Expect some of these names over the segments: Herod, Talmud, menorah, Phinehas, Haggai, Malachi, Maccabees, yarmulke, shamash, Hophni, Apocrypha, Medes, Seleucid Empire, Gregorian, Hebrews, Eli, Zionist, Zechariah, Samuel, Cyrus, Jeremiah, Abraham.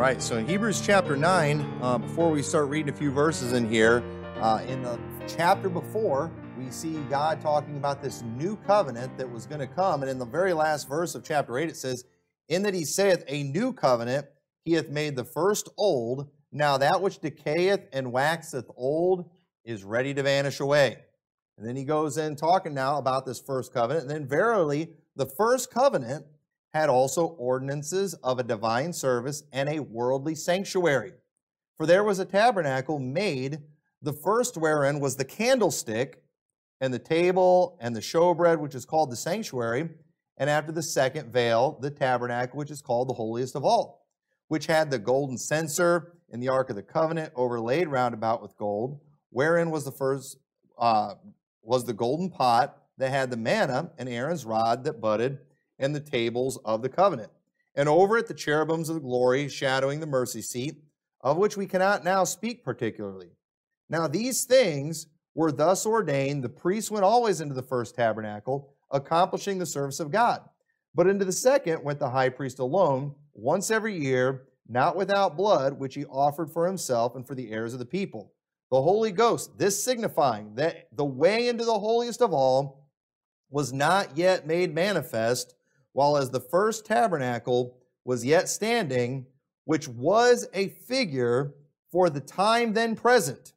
All right, so in Hebrews chapter 9, before we start reading a few verses in here, in the chapter before, we see God talking about this new covenant that was going to come. And in the very last verse of chapter 8, it says, "In that he saith, a new covenant, he hath made the first old. Now that which decayeth and waxeth old is ready to vanish away." And then he goes in talking now about this first covenant. And then, "Verily, the first covenant had also ordinances of a divine service and a worldly sanctuary. For there was a tabernacle made, the first wherein was the candlestick, and the table, and the showbread, which is called the sanctuary, and after the second veil, the tabernacle, which is called the holiest of all, which had the golden censer, and the ark of the covenant overlaid round about with gold, wherein was the first was the golden pot that had the manna, and Aaron's rod that budded, and the tables of the covenant. And over it the cherubims of the glory, shadowing the mercy seat, of which we cannot now speak particularly. Now these things were thus ordained. The priests went always into the first tabernacle, accomplishing the service of God. But into the second went the high priest alone, once every year, not without blood, which he offered for himself and for the heirs of the people. The Holy Ghost, this signifying that the way into the holiest of all was not yet made manifest, while as the first tabernacle was yet standing, which was a figure for the time then present,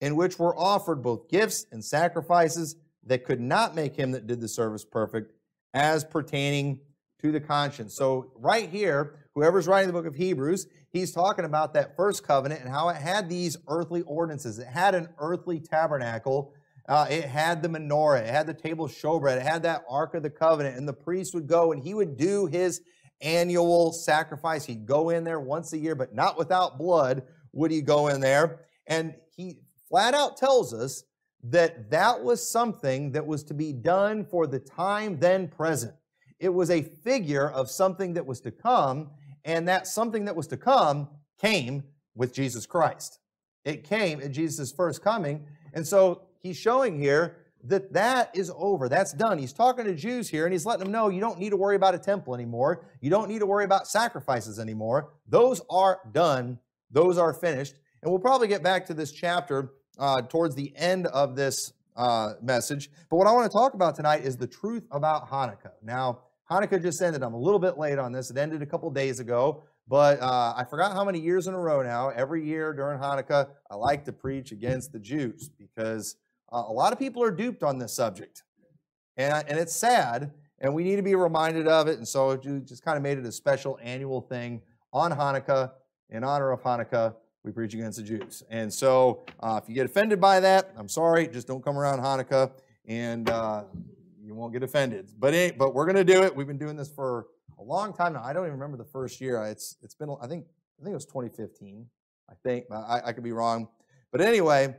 in which were offered both gifts and sacrifices that could not make him that did the service perfect, as pertaining to the conscience." So right here, whoever's writing the book of Hebrews, he's talking about that first covenant and how it had these earthly ordinances. It had an earthly tabernacle. It had the menorah. It had the table showbread. It had that Ark of the Covenant. And the priest would go and he would do his annual sacrifice. He'd go in there once a year, but not without blood would he go in there. And he flat out tells us that that was something that was to be done for the time then present. It was a figure of something that was to come, and that something that was to come came with Jesus Christ. It came at Jesus' first coming, and so he's showing here that that is over. That's done. He's talking to Jews here, and he's letting them know you don't need to worry about a temple anymore. You don't need to worry about sacrifices anymore. Those are done. Those are finished. And we'll probably get back to this chapter towards the end of this message. But what I want to talk about tonight is the truth about Hanukkah. Now, Hanukkah just ended. I'm a little bit late on this. It ended a couple days ago. But I forgot how many years in a row now. Every year during Hanukkah, I like to preach against the Jews because a lot of people are duped on this subject, and it's sad, and we need to be reminded of it, and so it just kind of made it a special annual thing on Hanukkah. In honor of Hanukkah, we preach against the Jews. And so if you get offended by that, I'm sorry, just don't come around Hanukkah, and you won't get offended. But we're going to do it. We've been doing this for a long time now. I don't even remember the first year. It's been, I think it was 2015, I think. I could be wrong. But anyway,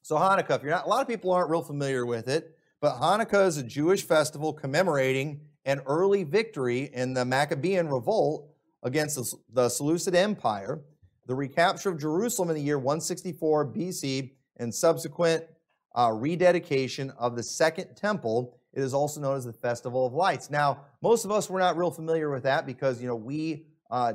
so Hanukkah, if you're not, a lot of people aren't real familiar with it, but Hanukkah is a Jewish festival commemorating an early victory in the Maccabean revolt against the Seleucid Empire, the recapture of Jerusalem in the year 164 BC, and subsequent rededication of the Second Temple. It is also known as the Festival of Lights. Now, most of us were not real familiar with that because, you know, we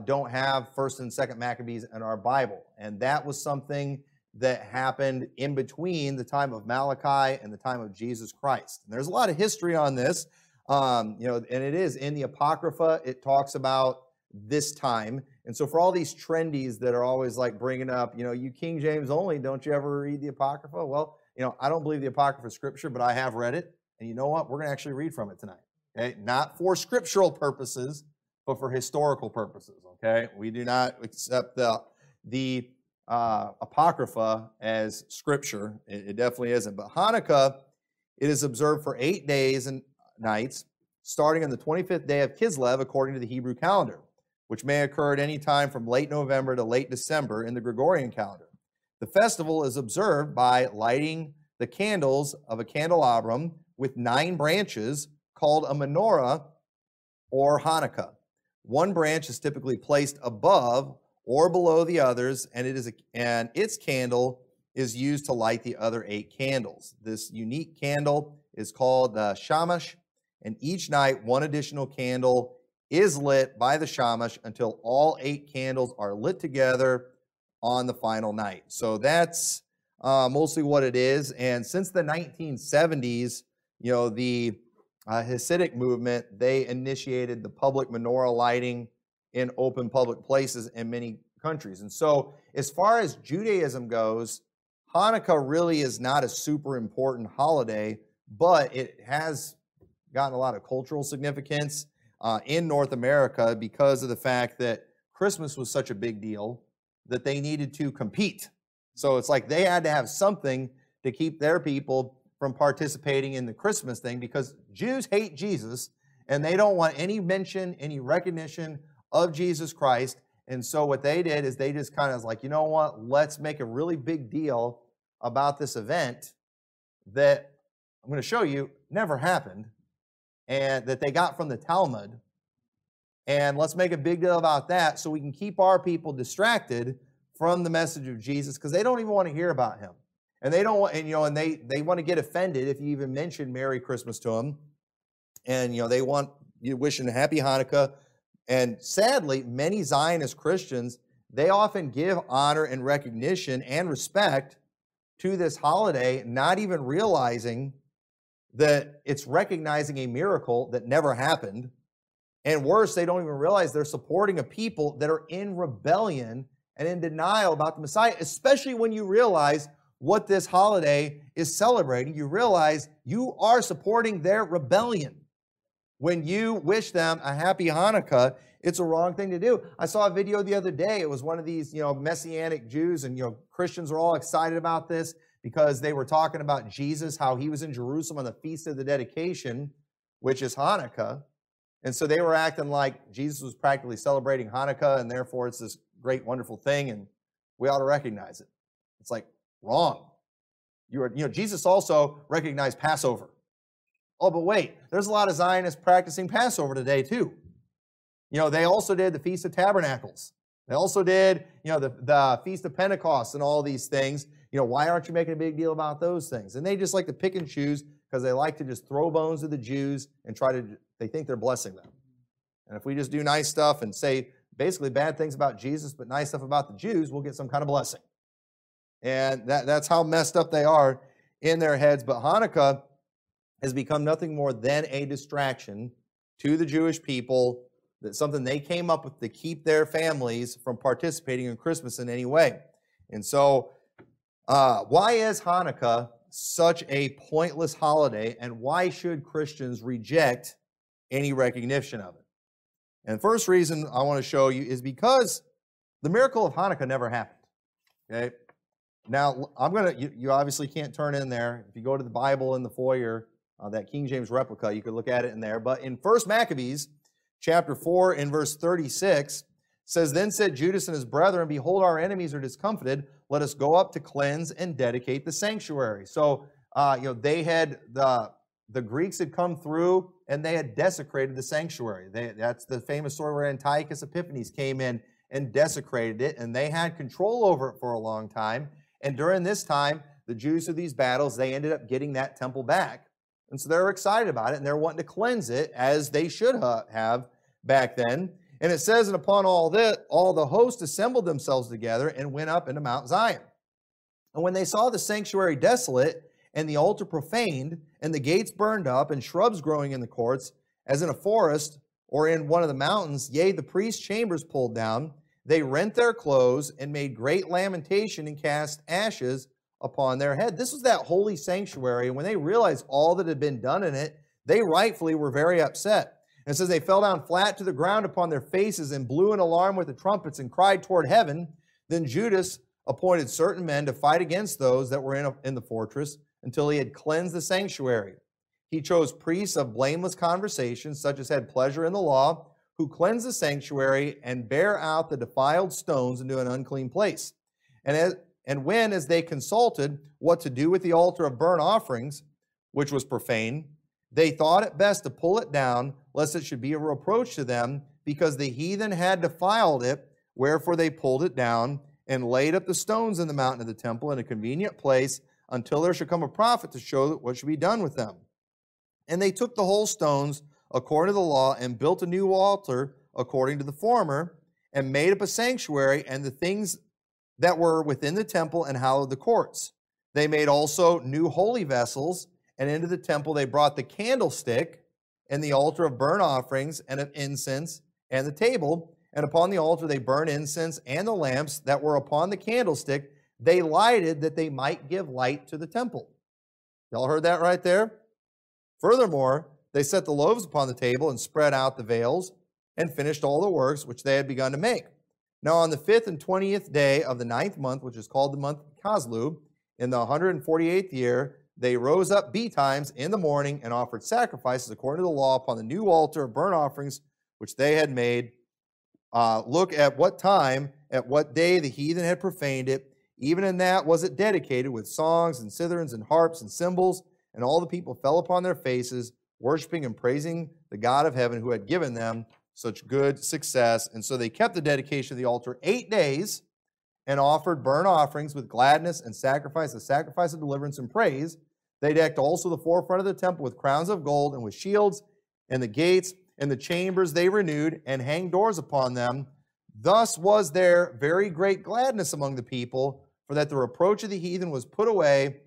don't have First and Second Maccabees in our Bible, and that was something that happened in between the time of Malachi and the time of Jesus Christ. And there's a lot of history on this, you know, and it is in the Apocrypha. It talks about this time. And so for all these trendies that are always like bringing up, you know, you King James only, don't you ever read the Apocrypha? Well, you know, I don't believe the Apocrypha is scripture, but I have read it. And you know what? We're going to actually read from it tonight. Okay? Not for scriptural purposes, but for historical purposes. Okay? We do not accept the Apocrypha as scripture. It definitely isn't. But Hanukkah, it is observed for 8 days and nights, starting on the 25th day of Kislev, according to the Hebrew calendar, which may occur at any time from late November to late December in the Gregorian calendar. The festival is observed by lighting the candles of a candelabrum with 9 branches called a menorah or Hanukkah. One branch is typically placed above or below the others, and its candle is used to light the other 8 candles. This unique candle is called the shamash, and each night one additional candle is lit by the shamash until all 8 candles are lit together on the final night. So that's mostly what it is. And since the 1970s, the Hasidic movement, they initiated the public menorah lighting in open public places in many countries. And so as far as Judaism goes, Hanukkah really is not a super important holiday, but it has gotten a lot of cultural significance in North America because of the fact that Christmas was such a big deal that they needed to compete. So it's like they had to have something to keep their people from participating in the Christmas thing, because Jews hate Jesus and they don't want any mention, any recognition of Jesus Christ. And so what they did is they just kind of like, you know what, let's make a really big deal about this event that I'm going to show you never happened and that they got from the Talmud. And let's make a big deal about that so we can keep our people distracted from the message of Jesus, because they don't even want to hear about him. And they don't want, and they want to get offended if you even mention Merry Christmas to them. And, they want you wishing a happy Hanukkah. And sadly, many Zionist Christians, they often give honor and recognition and respect to this holiday, not even realizing that it's recognizing a miracle that never happened. And worse, they don't even realize they're supporting a people that are in rebellion and in denial about the Messiah, especially when you realize what this holiday is celebrating. You realize you are supporting their rebellion. When you wish them a happy Hanukkah, it's a wrong thing to do. I saw a video the other day. It was one of these, Messianic Jews, and, Christians were all excited about this because they were talking about Jesus, how he was in Jerusalem on the Feast of the Dedication, which is Hanukkah. And so they were acting like Jesus was practically celebrating Hanukkah, and therefore it's this great, wonderful thing, and we ought to recognize it. It's like, wrong. Jesus also recognized Passover. Oh, but wait, there's a lot of Zionists practicing Passover today too. They also did the Feast of Tabernacles. They also did, the Feast of Pentecost and all these things. Why aren't you making a big deal about those things? And they just like to pick and choose because they like to just throw bones at the Jews and they think they're blessing them. And if we just do nice stuff and say basically bad things about Jesus but nice stuff about the Jews, we'll get some kind of blessing. And that's how messed up they are in their heads. But Hanukkah has become nothing more than a distraction to the Jewish people, that's something they came up with to keep their families from participating in Christmas in any way. And so why is Hanukkah such a pointless holiday, and why should Christians reject any recognition of it? And the first reason I want to show you is because the miracle of Hanukkah never happened. Okay? Now, you obviously can't turn in there. If you go to the Bible in the foyer, that King James replica, you could look at it in there. But in 1 Maccabees, chapter 4, in verse 36, says, "Then said Judas and his brethren, Behold, our enemies are discomfited. Let us go up to cleanse and dedicate the sanctuary." So, they had, the Greeks had come through and they had desecrated the sanctuary. That's the famous story where Antiochus Epiphanes came in and desecrated it. And they had control over it for a long time. And during this time, the Jews of these battles, they ended up getting that temple back. And so they're excited about it, and they're wanting to cleanse it as they should have back then. And it says, "And upon all this, all the host assembled themselves together and went up into Mount Zion. And when they saw the sanctuary desolate and the altar profaned and the gates burned up and shrubs growing in the courts, as in a forest or in one of the mountains, yea, the priest's chambers pulled down, they rent their clothes and made great lamentation and cast ashes upon their head." This was that holy sanctuary, and when they realized all that had been done in it, they rightfully were very upset. And it says, "They fell down flat to the ground upon their faces and blew an alarm with the trumpets and cried toward heaven. Then Judas appointed certain men to fight against those that were in the fortress until he had cleansed the sanctuary. He chose priests of blameless conversation, such as had pleasure in the law, who cleansed the sanctuary and bare out the defiled stones into an unclean place. And when, as they consulted what to do with the altar of burnt offerings, which was profane, they thought it best to pull it down, lest it should be a reproach to them, because the heathen had defiled it. Wherefore they pulled it down and laid up the stones in the mountain of the temple in a convenient place, until there should come a prophet to show what should be done with them. And they took the whole stones according to the law, and built a new altar according to the former, and made up a sanctuary and the things that were within the temple, and hallowed the courts. They made also new holy vessels, and into the temple they brought the candlestick and the altar of burnt offerings and of incense and the table. And upon the altar they burned incense and the lamps that were upon the candlestick. They lighted that they might give light to the temple. Y'all heard that right there? Furthermore, they set the loaves upon the table and spread out the veils and finished all the works which they had begun to make. Now on the 5th and 20th day of the 9th month, which is called the month Casleu, in the 148th year, they rose up betimes in the morning and offered sacrifices according to the law upon the new altar of burnt offerings which they had made. Look at what time, at what day the heathen had profaned it. Even in that was it dedicated with songs and citherns and harps and cymbals, and all the people fell upon their faces, worshiping and praising the God of heaven who had given them such good success. And so they kept the dedication of the altar 8 days and offered burnt offerings with gladness and sacrifice, the sacrifice of deliverance and praise. They decked also the forefront of the temple with crowns of gold and with shields, and the gates and the chambers they renewed and hanged doors upon them. Thus was there very great gladness among the people, for that the reproach of the heathen was put away.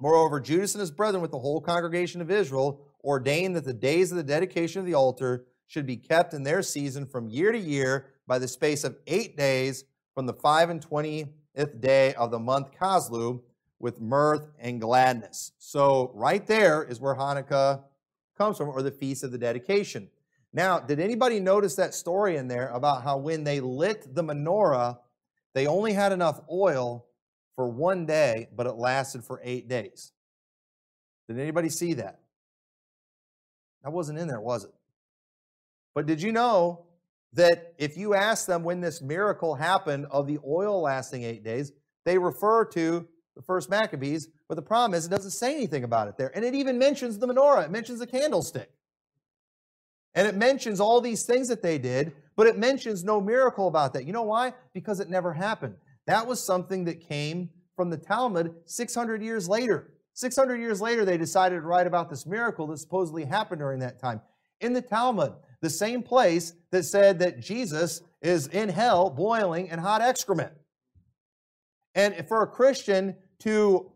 Moreover, Judas and his brethren with the whole congregation of Israel ordained that the days of the dedication of the altar should be kept in their season from year to year by the space of 8 days, from the 5 and 20th day of the month Casleu, with mirth and gladness. So right there is where Hanukkah comes from, or the Feast of the Dedication. Now, did anybody notice that story in there about how when they lit the menorah, they only had enough oil for 1 day, but it lasted for 8 days? Did anybody see that? That wasn't in there, was it? But did you know that if you ask them when this miracle happened of the oil lasting 8 days, they refer to the first Maccabees, but the problem is it doesn't say anything about it there. And it even mentions the menorah. It mentions the candlestick. And it mentions all these things that they did, but it mentions no miracle about that. You know why? Because it never happened. That was something that came from the Talmud 600 years later. 600 years later, they decided to write about this miracle that supposedly happened during that time. In the Talmud, the same place that said that Jesus is in hell boiling in hot excrement. And for a Christian to,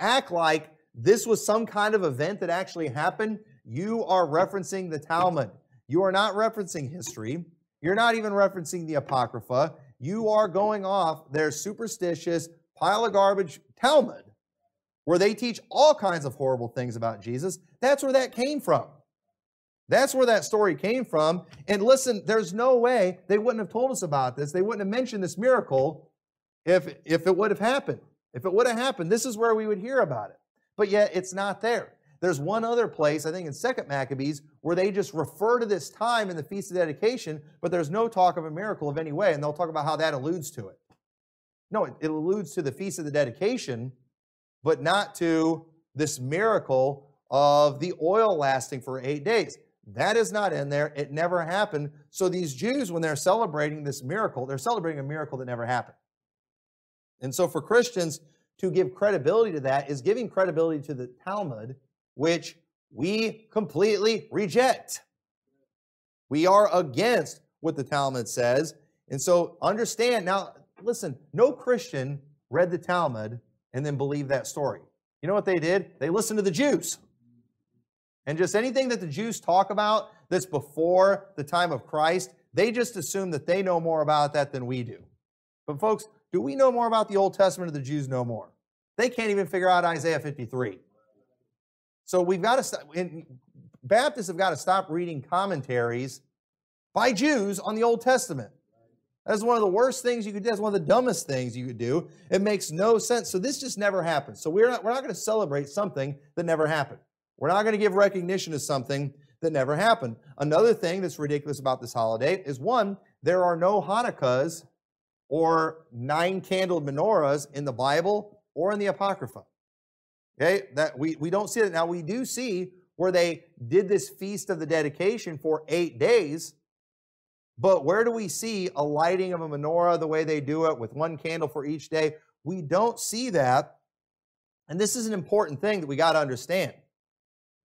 act like this was some kind of event that actually happened, you are referencing the Talmud. You are not referencing history. You're not even referencing the Apocrypha. You are going off their superstitious pile of garbage Talmud, where they teach all kinds of horrible things about Jesus. That's where that came from. That's where that story came from. And listen, there's no way they wouldn't have told us about this. They wouldn't have mentioned this miracle if it would have happened. If it would have happened, this is where we would hear about it. But yet, it's not there. There's one other place, I think in 2nd Maccabees, where they just refer to this time in the Feast of Dedication, but there's no talk of a miracle of any way, and they'll talk about how that alludes to it. No, it alludes to the Feast of the Dedication, but not to this miracle of the oil lasting for 8 days. That is not in there. It never happened. So these Jews, when they're celebrating this miracle, they're celebrating a miracle that never happened. And so for Christians to give credibility to that is giving credibility to the Talmud, which we completely reject. We are against what the Talmud says. And so understand, now listen, no Christian read the Talmud and then believed that story. You know what they did? They listened to the Jews. And just anything that the Jews talk about that's before the time of Christ, they just assume that they know more about that than we do. But folks, do we know more about the Old Testament or the Jews know more? They can't even figure out Isaiah 53. So we've got to stop, Baptists have got to stop reading commentaries by Jews on the Old Testament. That's one of the worst things you could do. That's one of the dumbest things you could do. It makes no sense. So this just never happened. So we're not going to celebrate something that never happened. We're not going to give recognition to something that never happened. Another thing that's ridiculous about this holiday is, one, there are no Hanukkahs or 9-candled menorahs in the Bible or in the Apocrypha. Okay? That we don't see that. Now, we do see where they did this Feast of the Dedication for 8 days, but where do we see a lighting of a menorah the way they do it with 1 candle for each day? We don't see that, and this is an important thing that we got to understand.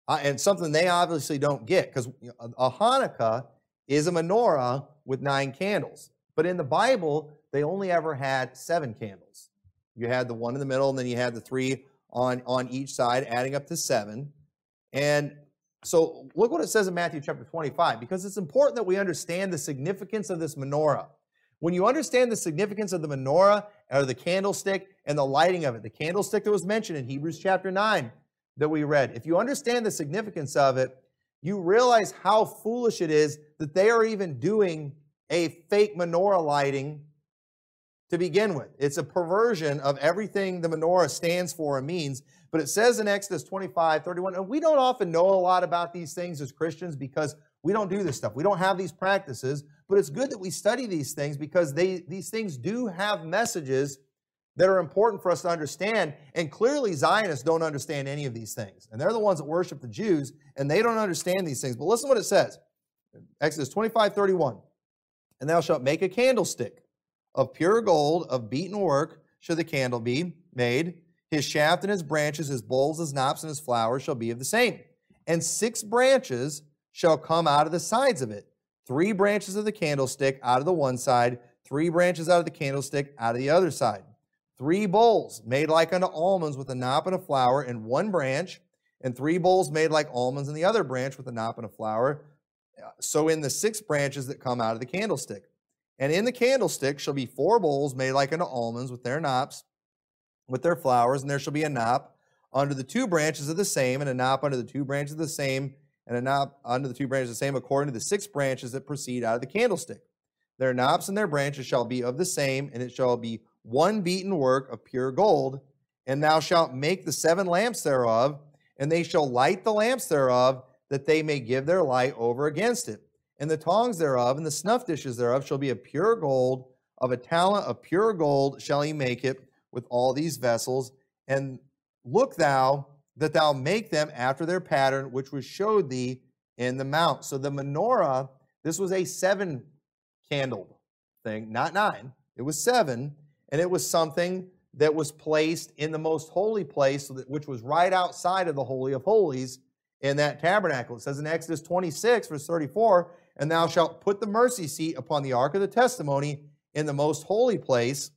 and something they obviously don't get, because a Hanukkah is a menorah with 9 candles. But in the Bible, they only ever had 7 candles. You had the one in the middle, and then you had the 3 on each side, adding up to 7. And so look what it says in Matthew chapter 25, because it's important that we understand the significance of this menorah. When you understand the significance of the menorah, or the candlestick, and the lighting of it, the candlestick that was mentioned in Hebrews chapter 9 that we read, if you understand the significance of it, you realize how foolish it is that they are even doing a fake menorah lighting to begin with. It's a perversion of everything the menorah stands for and means. But it says in Exodus 25:31, and we don't often know a lot about these things as Christians because we don't do this stuff. We don't have these practices, but it's good that we study these things because these things do have messages that are important for us to understand. And clearly Zionists don't understand any of these things. And they're the ones that worship the Jews, and they don't understand these things. But listen to what it says. Exodus 25:31. And thou shalt make a candlestick of pure gold, of beaten work, shall the candle be made. His shaft and his branches, his bowls, his knops, and his flowers shall be of the same. And 6 branches shall come out of the sides of it. 3 branches of the candlestick out of the one side, 3 branches out of the candlestick out of the other side. 3 bowls made like unto almonds with a knop and a flower in one branch, and 3 bowls made like almonds in the other branch with a knop and a flower. So in the 6 branches that come out of the candlestick. And in the candlestick shall be 4 bowls made like unto almonds with their knops, with their flowers, and there shall be a knop under the 2 branches of the same, and a knop under the 2 branches of the same, and a knop under the 2 branches the same, according to the 6 branches that proceed out of the candlestick. Their knops and their branches shall be of the same, and it shall be one beaten work of pure gold. And thou shalt make the 7 lamps thereof, and they shall light the lamps thereof, that they may give their light over against it. And the tongs thereof, and the snuff dishes thereof, shall be of pure gold, of a talent of pure gold shall he make it with all these vessels. And look thou, that thou make them after their pattern, which was showed thee in the mount. So the menorah, this was a 7-candled thing, not 9. It was 7, and it was something that was placed in the most holy place, which was right outside of the Holy of Holies in that tabernacle. It says in Exodus 26:34, and thou shalt put the mercy seat upon the ark of the testimony in the most holy place,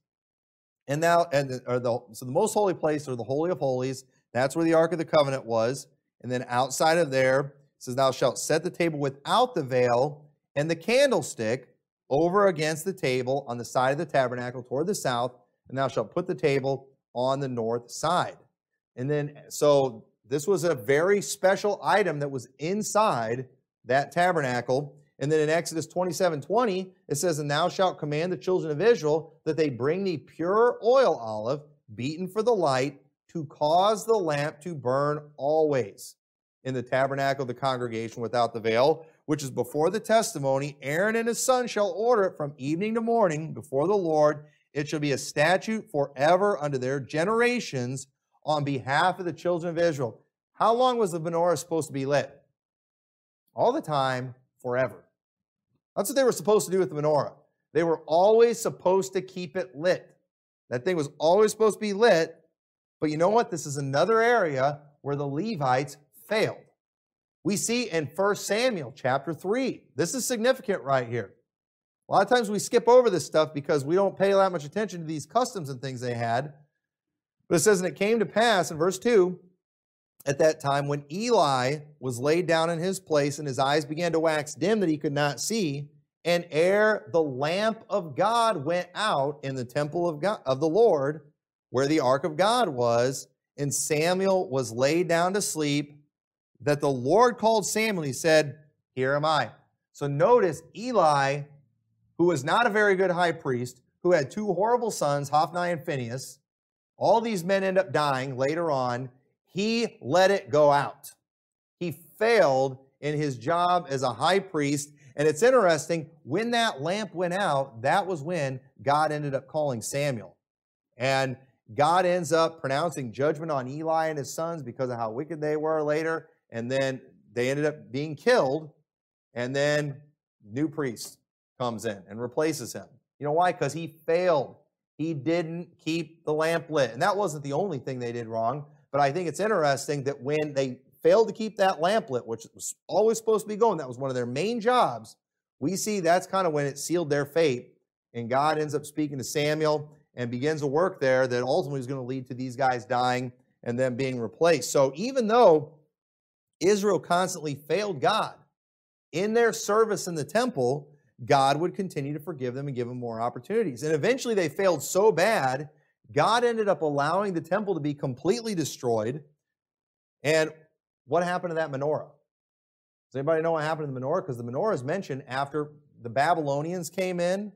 and thou, so the most holy place, or the Holy of Holies, that's where the Ark of the Covenant was. And then outside of there, it says, thou shalt set the table without the veil and the candlestick over against the table on the side of the tabernacle toward the south, and thou shalt put the table on the north side. And then, so this was a very special item that was inside that tabernacle. And then in Exodus 27:20, it says, and thou shalt command the children of Israel that they bring thee pure oil olive, beaten for the light, to cause the lamp to burn always in the tabernacle of the congregation without the veil, which is before the testimony. Aaron and his son shall order it from evening to morning before the Lord. It shall be a statute forever unto their generations on behalf of the children of Israel. How long was the menorah supposed to be lit? All the time, forever. That's what they were supposed to do with the menorah. They were always supposed to keep it lit. That thing was always supposed to be lit. But you know what? This is another area where the Levites failed. We see in 1 Samuel chapter 3. This is significant right here. A lot of times we skip over this stuff because we don't pay that much attention to these customs and things they had. But it says, and it came to pass in verse 2, at that time when Eli was laid down in his place and his eyes began to wax dim that he could not see, and ere the lamp of God went out in the temple of God, of the Lord, where the ark of God was, and Samuel was laid down to sleep, that the Lord called Samuel, he said, here am I. So notice Eli, who was not a very good high priest, who had 2 horrible sons, Hophni and Phinehas, all these men end up dying later on, he let it go out. He failed in his job as a high priest, and it's interesting, when that lamp went out, that was when God ended up calling Samuel. And God ends up pronouncing judgment on Eli and his sons because of how wicked they were later, and then they ended up being killed, and then new priest comes in and replaces him. You know why? Because he failed. He didn't keep the lamp lit. And that wasn't the only thing they did wrong, but I think it's interesting that when they failed to keep that lamp lit, which was always supposed to be going, that was one of their main jobs, we see that's kind of when it sealed their fate. And God ends up speaking to Samuel and begins a work there that ultimately is going to lead to these guys dying and then being replaced. So even though Israel constantly failed God in their service in the temple, God would continue to forgive them and give them more opportunities. And eventually they failed so bad, God ended up allowing the temple to be completely destroyed. And what happened to that menorah? Does anybody know what happened to the menorah? Because the menorah is mentioned after the Babylonians came in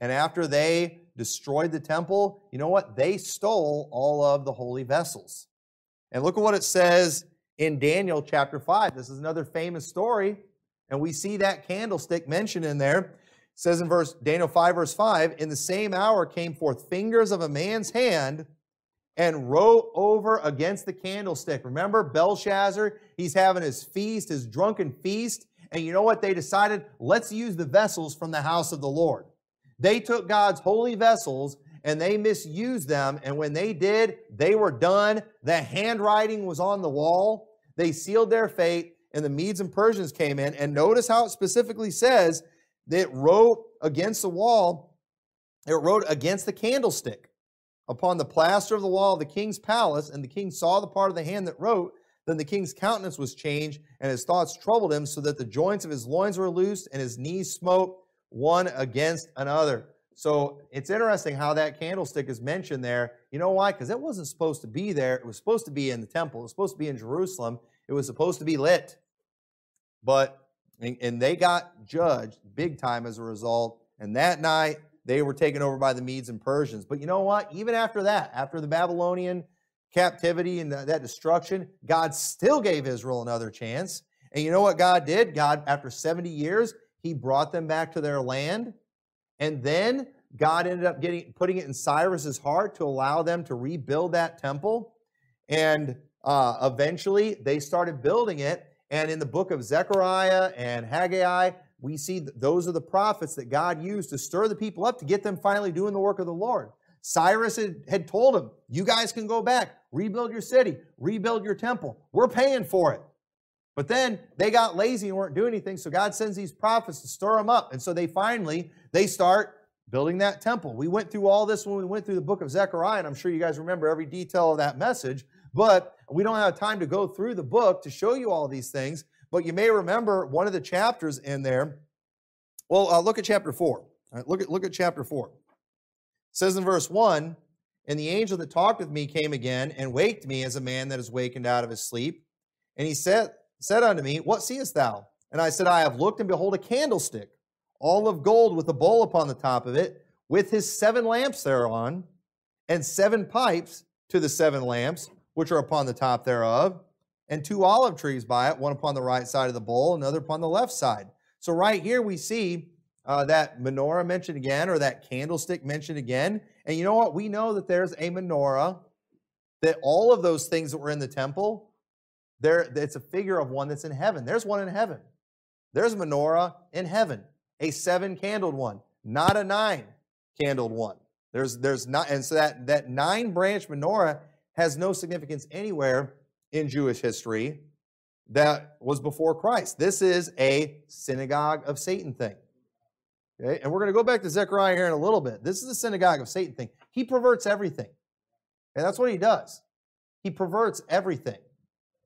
and after they destroyed the temple. You know what? They stole all of the holy vessels. And look at what it says in Daniel chapter 5. This is another famous story. And we see that candlestick mentioned in there. It says in Daniel 5, verse 5, in the same hour came forth fingers of a man's hand and wrote over against the candlestick. Remember Belshazzar? He's having his feast, his drunken feast. And you know what? They decided, let's use the vessels from the house of the Lord. They took God's holy vessels and they misused them. And when they did, they were done. The handwriting was on the wall. They sealed their fate. And the Medes and Persians came in, and notice how it specifically says that it wrote against the wall, it wrote against the candlestick upon the plaster of the wall of the king's palace, and the king saw the part of the hand that wrote. Then the king's countenance was changed, and his thoughts troubled him, so that the joints of his loins were loosed, and his knees smote one against another. So it's interesting how that candlestick is mentioned there. You know why? Because it wasn't supposed to be there. It was supposed to be in the temple. It was supposed to be in Jerusalem. It was supposed to be lit. But, and they got judged big time as a result. And that night, they were taken over by the Medes and Persians. But you know what? Even after that, after the Babylonian captivity and that destruction, God still gave Israel another chance. And you know what God did? God, after 70 years, he brought them back to their land. And then God ended up putting it in Cyrus's heart to allow them to rebuild that temple. And eventually, they started building it. And in the book of Zechariah and Haggai, we see those are the prophets that God used to stir the people up to get them finally doing the work of the Lord. Cyrus had told them, you guys can go back, rebuild your city, rebuild your temple. We're paying for it. But then they got lazy and weren't doing anything, so God sends these prophets to stir them up. And so they start building that temple. We went through all this when we went through the book of Zechariah, and I'm sure you guys remember every detail of that message. But we don't have time to go through the book to show you all these things. But you may remember one of the chapters in there. Well, look at chapter 4. All right, look at chapter 4. It says in verse 1, and the angel that talked with me came again and waked me as a man that is wakened out of his sleep. And he said unto me, what seest thou? And I said, I have looked, and behold, a candlestick, all of gold with a bowl upon the top of it, with his 7 lamps thereon, and 7 pipes to the 7 lamps, which are upon the top thereof, and 2 olive trees by it, one upon the right side of the bowl, another upon the left side. So right here we see that menorah mentioned again, or that candlestick mentioned again. And you know what? We know that there's a menorah, that all of those things that were in the temple, it's a figure of one that's in heaven. There's one in heaven. There's a menorah in heaven, a 7-candled one, not a 9-candled one. There's not, and so that 9-branch menorah has no significance anywhere in Jewish history. That was before Christ. This is a synagogue of Satan thing. Okay? And we're going to go back to Zechariah here in a little bit. This is the synagogue of Satan thing. He perverts everything. And that's what he does. He perverts everything.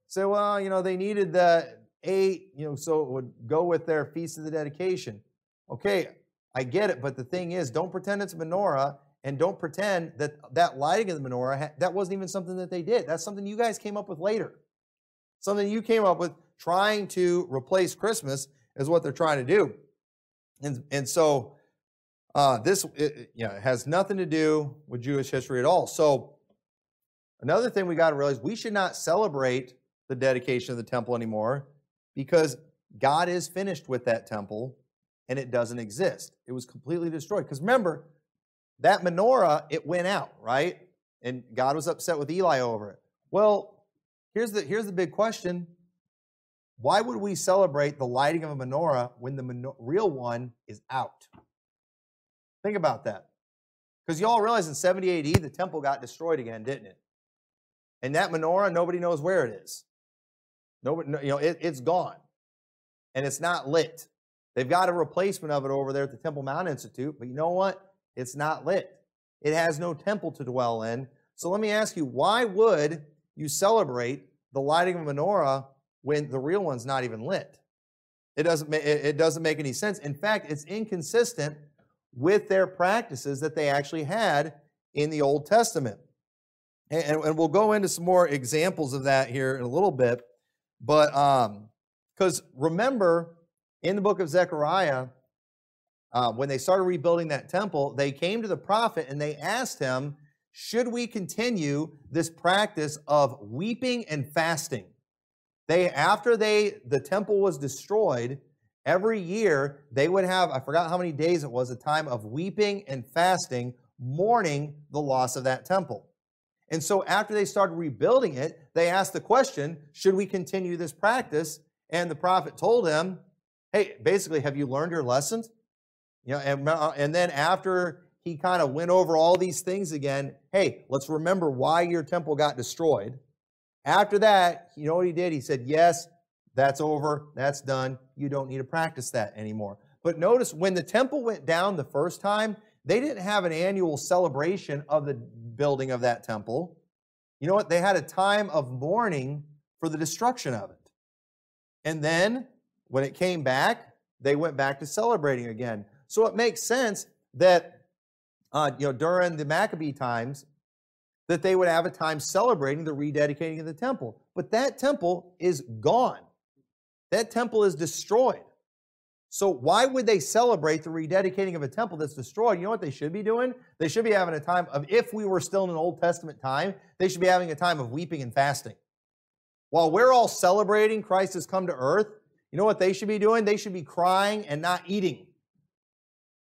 So, well, you know, they needed the 8, you know, so it would go with their Feast of the Dedication. Okay, I get it, but the thing is, don't pretend it's a menorah. And don't pretend that lighting of the menorah, that wasn't even something that they did. That's something you guys came up with later. Something you came up with trying to replace Christmas is what they're trying to do. And so it has nothing to do with Jewish history at all. So another thing we got to realize, we should not celebrate the dedication of the temple anymore, because God is finished with that temple and it doesn't exist. It was completely destroyed. Because remember, that menorah, it went out, right? And God was upset with Eli over it. Well, here's the big question. Why would we celebrate the lighting of a menorah when the real one is out? Think about that. Because you all realize in 70 AD, the temple got destroyed again, didn't it? And that menorah, nobody knows where it is. Nobody, you know, it's gone. And it's not lit. They've got a replacement of it over there at the Temple Mount Institute, but you know what? It's not lit. It has no temple to dwell in. So let me ask you, why would you celebrate the lighting of a menorah when the real one's not even lit? It doesn't make any sense. In fact, it's inconsistent with their practices that they actually had in the Old Testament. And we'll go into some more examples of that here in a little bit. But because remember, in the book of Zechariah, when they started rebuilding that temple, they came to the prophet and they asked him, should we continue this practice of weeping and fasting? After the temple was destroyed, every year they would have, I forgot how many days it was, a time of weeping and fasting, mourning the loss of that temple. And so after they started rebuilding it, they asked the question, should we continue this practice? And the prophet told him, hey, basically, have you learned your lessons? You know, and then after he kind of went over all these things again, hey, let's remember why your temple got destroyed. After that, you know what he did? He said, yes, that's over, that's done. You don't need to practice that anymore. But notice when the temple went down the first time, they didn't have an annual celebration of the building of that temple. You know what? They had a time of mourning for the destruction of it. And then when it came back, they went back to celebrating again. So it makes sense that you know, during the Maccabee times, that they would have a time celebrating the rededicating of the temple. But that temple is gone. That temple is destroyed. So why would they celebrate the rededicating of a temple that's destroyed? You know what they should be doing? They should be having a time of, if we were still in an Old Testament time, they should be having a time of weeping and fasting. While we're all celebrating Christ has come to earth, you know what they should be doing? They should be crying and not eating.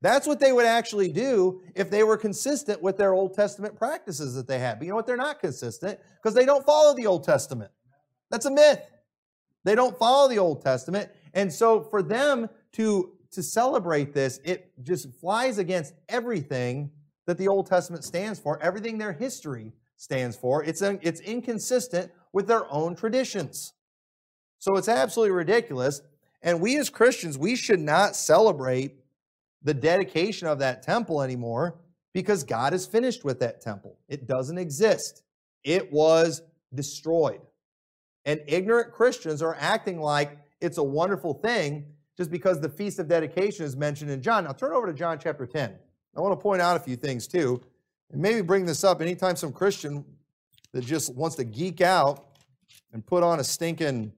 That's what they would actually do if they were consistent with their Old Testament practices that they had. But you know what? They're not consistent because they don't follow the Old Testament. That's a myth. They don't follow the Old Testament. And so for them to celebrate this, it just flies against everything that the Old Testament stands for, everything their history stands for. It's inconsistent with their own traditions. So it's absolutely ridiculous. And we as Christians, we should not celebrate the dedication of that temple anymore because God is finished with that temple. It doesn't exist. It was destroyed. And ignorant Christians are acting like it's a wonderful thing just because the Feast of Dedication is mentioned in John. Now turn over to John chapter 10. I want to point out a few things too, and maybe bring this up anytime some Christian that just wants to geek out and put on a stinking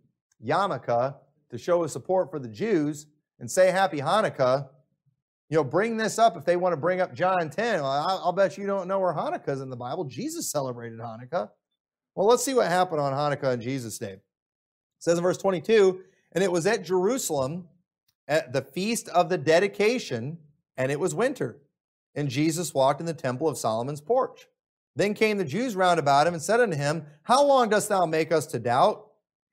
yarmulke to show his support for the Jews and say Happy Hanukkah. You know, bring this up if they want to bring up John 10. I'll bet you don't know where Hanukkah is in the Bible. Jesus celebrated Hanukkah. Well, let's see what happened on Hanukkah on Jesus' day. It says in verse 22, and it was at Jerusalem at the feast of the dedication, and it was winter. And Jesus walked in the temple of Solomon's porch. Then came the Jews round about him and said unto him, how long dost thou make us to doubt?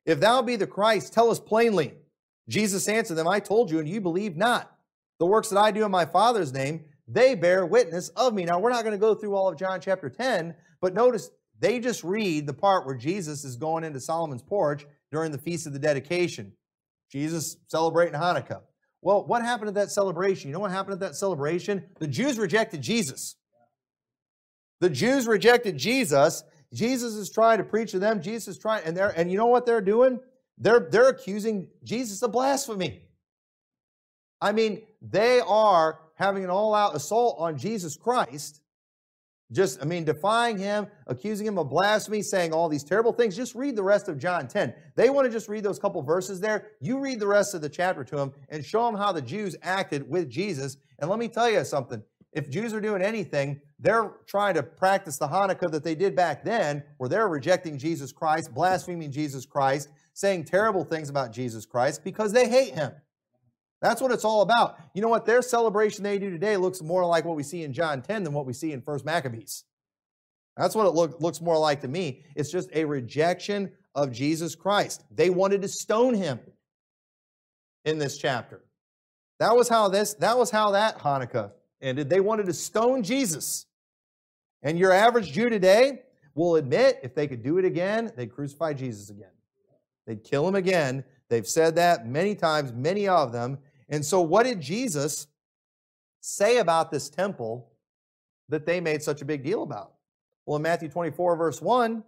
If thou be the Christ, tell us plainly. Jesus answered them, I told you, and you believe not. The works that I do in my Father's name, they bear witness of me. Now, we're not going to go through all of John chapter 10, but notice they just read the part where Jesus is going into Solomon's porch during the Feast of the Dedication. Jesus celebrating Hanukkah. Well, what happened at that celebration? You know what happened at that celebration? The Jews rejected Jesus. The Jews rejected Jesus. Jesus is trying to preach to them. Jesus is trying, and you know what they're doing? They're accusing Jesus of blasphemy. I mean, they are having an all-out assault on Jesus Christ, just, I mean, defying him, accusing him of blasphemy, saying all these terrible things. Just read the rest of John 10. They want to just read those couple verses there. You read the rest of the chapter to them and show them how the Jews acted with Jesus. And let me tell you something. If Jews are doing anything, they're trying to practice the Hanukkah that they did back then, where they're rejecting Jesus Christ, blaspheming Jesus Christ, saying terrible things about Jesus Christ because they hate him. That's what it's all about. You know what? Their celebration they do today looks more like what we see in John 10 than what we see in 1 Maccabees. That's what it looks more like to me. It's just a rejection of Jesus Christ. They wanted to stone him in this chapter. That was how that Hanukkah ended. They wanted to stone Jesus. And your average Jew today will admit if they could do it again, they'd crucify Jesus again. They'd kill him again. They've said that many times, many of them. And so what did Jesus say about this temple that they made such a big deal about? Well, in Matthew 24, verse 1,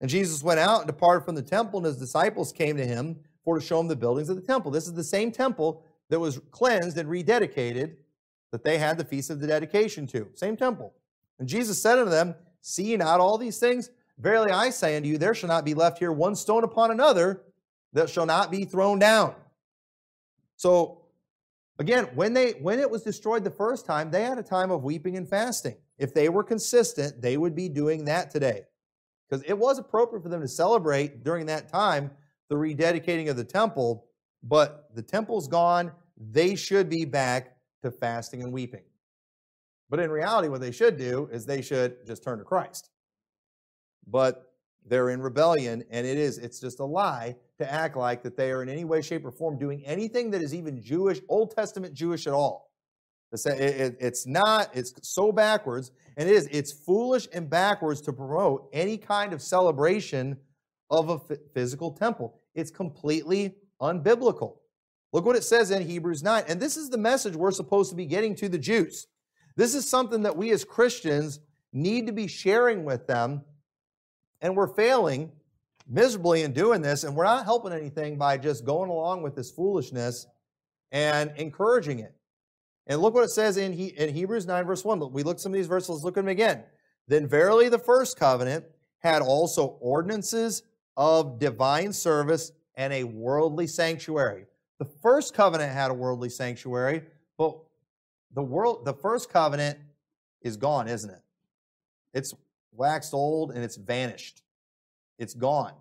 and Jesus went out and departed from the temple, and his disciples came to him for to show him the buildings of the temple. This is the same temple that was cleansed and rededicated that they had the Feast of the Dedication to. Same temple. And Jesus said unto them, see ye not all these things? Verily I say unto you, there shall not be left here one stone upon another that shall not be thrown down. So, again, when it was destroyed the first time, they had a time of weeping and fasting. If they were consistent, they would be doing that today. Because it was appropriate for them to celebrate during that time the rededicating of the temple, but the temple's gone. They should be back to fasting and weeping. But in reality, what they should do is they should just turn to Christ. But they're in rebellion, and it's just a lie to act like that they are in any way, shape, or form doing anything that is even Jewish, Old Testament Jewish at all. It's not, it's so backwards, and it's foolish and backwards to promote any kind of celebration of a physical temple. It's completely unbiblical. Look what it says in Hebrews 9, and this is the message we're supposed to be getting to the Jews. This is something that we as Christians need to be sharing with them, and we're failing miserably in doing this, and we're not helping anything by just going along with this foolishness and encouraging it. And look what it says in Hebrews 9, verse 1. We looked at some of these verses. Let's look at them again. Then verily the first covenant had also ordinances of divine service and a worldly sanctuary. The first covenant had a worldly sanctuary, but the first covenant is gone, isn't it? It's waxed old and it's vanished. It's gone.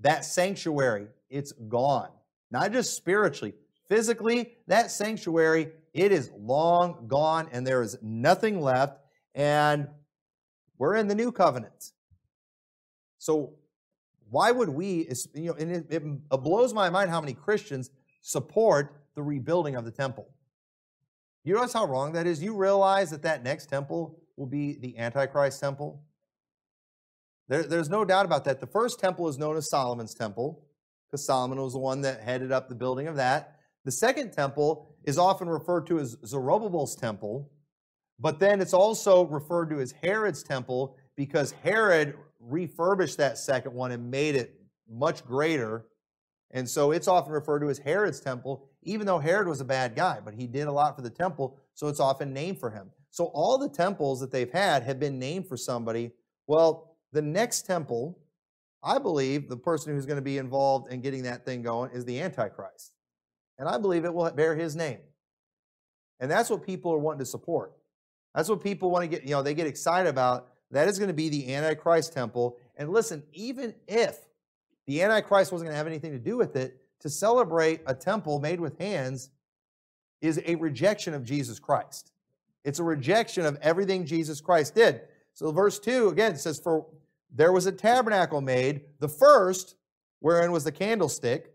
That sanctuary, it's gone. Not just spiritually, physically, that sanctuary, it is long gone and there is nothing left, and we're in the new covenant. So why would we, you know, and it blows my mind how many Christians support the rebuilding of the temple. You notice how wrong that is? You realize that that next temple will be the Antichrist temple? There's no doubt about that. The first temple is known as Solomon's temple, because Solomon was the one that headed up the building of that. The second temple is often referred to as Zerubbabel's temple, but then it's also referred to as Herod's temple, because Herod refurbished that second one and made it much greater. And so it's often referred to as Herod's temple, even though Herod was a bad guy, but he did a lot for the temple, so it's often named for him. So all the temples that they've had have been named for somebody. Well, the next temple, I believe the person who's going to be involved in getting that thing going is the Antichrist. And I believe it will bear his name. And that's what people are wanting to support. That's what people want to get, you know, they get excited about. That is going to be the Antichrist temple. And listen, even if the Antichrist wasn't going to have anything to do with it, to celebrate a temple made with hands is a rejection of Jesus Christ. It's a rejection of everything Jesus Christ did. So verse 2, again, it says, for there was a tabernacle made, the first, wherein was the candlestick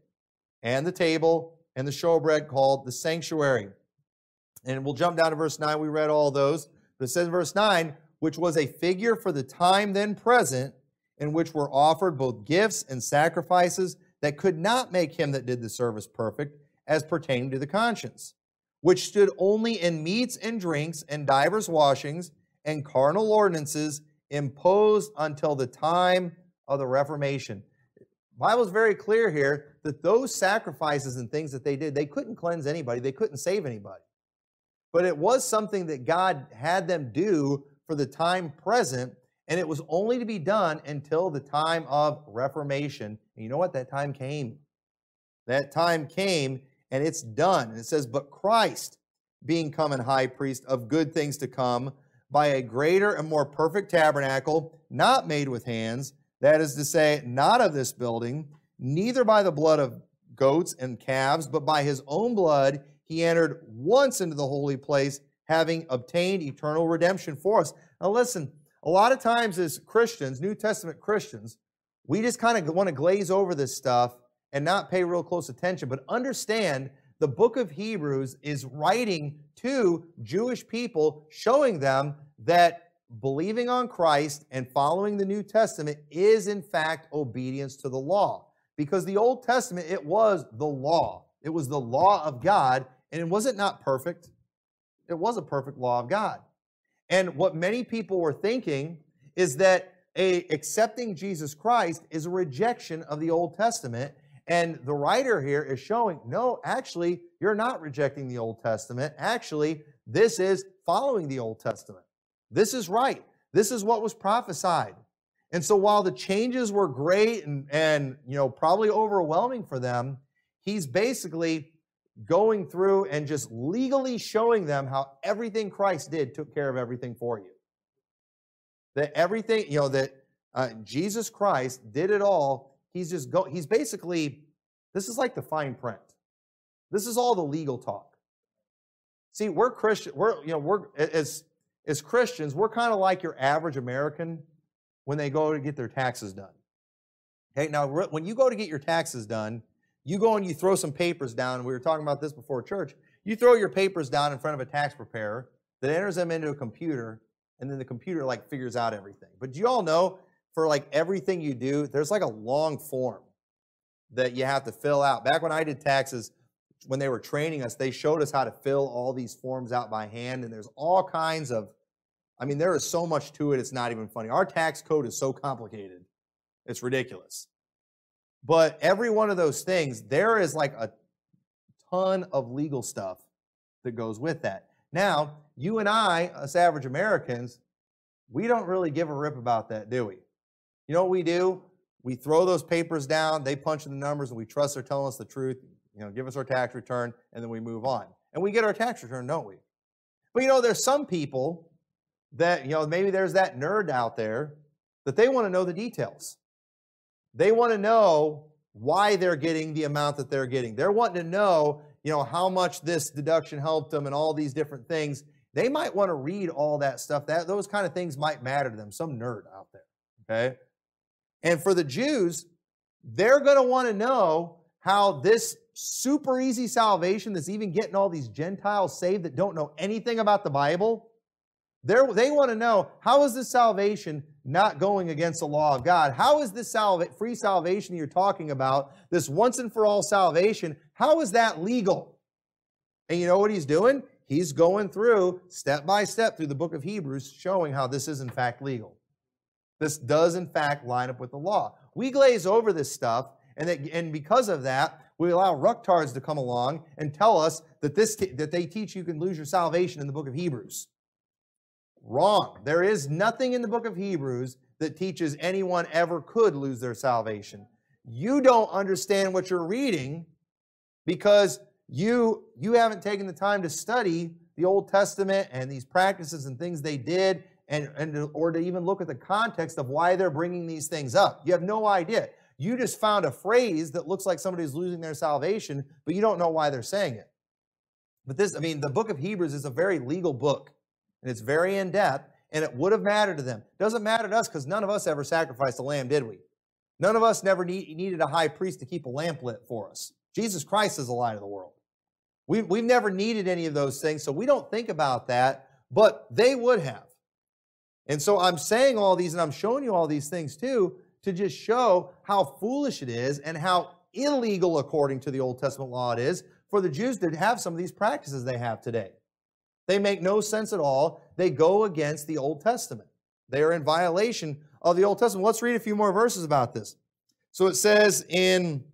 and the table and the showbread called the sanctuary. And we'll jump down to verse 9. We read all those. But it says in verse 9, which was a figure for the time then present, in which were offered both gifts and sacrifices that could not make him that did the service perfect, as pertaining to the conscience, which stood only in meats and drinks and divers washings and carnal ordinances imposed until the time of the Reformation. The Bible's very clear here that those sacrifices and things that they did, they couldn't cleanse anybody, they couldn't save anybody. But it was something that God had them do for the time present, and it was only to be done until the time of Reformation. And you know what? That time came. That time came, and it's done. And it says, but Christ, being come and high priest of good things to come, by a greater and more perfect tabernacle, not made with hands, that is to say, not of this building, neither by the blood of goats and calves, but by his own blood, he entered once into the holy place, having obtained eternal redemption for us. Now listen, a lot of times as Christians, New Testament Christians, we just kind of want to glaze over this stuff and not pay real close attention. But understand, the book of Hebrews is writing to Jewish people, showing them that believing on Christ and following the New Testament is in fact obedience to the law. because the Old Testament, it was the law. It was the law of God, and it wasn't not perfect. It was a perfect law of God. And what many people were thinking is that accepting Jesus Christ is a rejection of the Old Testament. And the writer here is showing, no, actually, you're not rejecting the Old Testament. Actually, this is following the Old Testament. This is right. This is what was prophesied. And so while the changes were great and you know, probably overwhelming for them, he's basically going through and just legally showing them how everything Christ did took care of everything for you. That everything, you know, that Jesus Christ did it all. He's just he's basically, this is like the fine print. This is all the legal talk. See, we're Christian, as Christians, we're kind of like your average American when they go to get their taxes done. Okay, now when you go to get your taxes done, you go and you throw some papers down, and we were talking about this before church. You throw your papers down in front of a tax preparer that enters them into a computer, and then the computer like figures out everything. But you all know for like everything you do, there's like a long form that you have to fill out. Back when I did taxes, when they were training us, they showed us how to fill all these forms out by hand, and there's all kinds of, I mean, there is so much to it, it's not even funny. Our tax code is so complicated, it's ridiculous. But every one of those things, there is like a ton of legal stuff that goes with that. Now, you and I, us average Americans, we don't really give a rip about that, do we? You know what we do? We throw those papers down, they punch in the numbers, and we trust they're telling us the truth. You know, give us our tax return, and then we move on. And we get our tax return, don't we? But you know, there's some people that, you know, maybe there's that nerd out there that they want to know the details. They want to know why they're getting the amount that they're getting. They're wanting to know, you know, how much this deduction helped them and all these different things. They might want to read all that stuff. Those kind of things might matter to them. Some nerd out there, okay? And for the Jews, they're going to want to know how this super easy salvation that's even getting all these Gentiles saved that don't know anything about the Bible, they want to know, how is this salvation not going against the law of God? How is this free salvation you're talking about, this once and for all salvation, how is that legal? And you know what he's doing? He's going through, step by step, through the book of Hebrews, showing how this is in fact legal. This does in fact line up with the law. We glaze over this stuff, and because of that, we allow rucktards to come along and tell us that they teach you can lose your salvation in the book of Hebrews. Wrong. There is nothing in the book of Hebrews that teaches anyone ever could lose their salvation. You don't understand what you're reading because you haven't taken the time to study the Old Testament and these practices and things they did, or to even look at the context of why they're bringing these things up. You have no idea. You just found a phrase that looks like somebody's losing their salvation, but you don't know why they're saying it. But this, I mean, the book of Hebrews is a very legal book. And it's very in-depth, and it would have mattered to them. Doesn't matter to us because none of us ever sacrificed a lamb, did we? None of us never needed a high priest to keep a lamp lit for us. Jesus Christ is the light of the world. We've never needed any of those things, so we don't think about that, but they would have. And so I'm saying all these, and I'm showing you all these things too, to just show how foolish it is and how illegal, according to the Old Testament law, it is for the Jews to have some of these practices they have today. They make no sense at all. They go against the Old Testament. They are in violation of the Old Testament. Let's read a few more verses about this. So it says in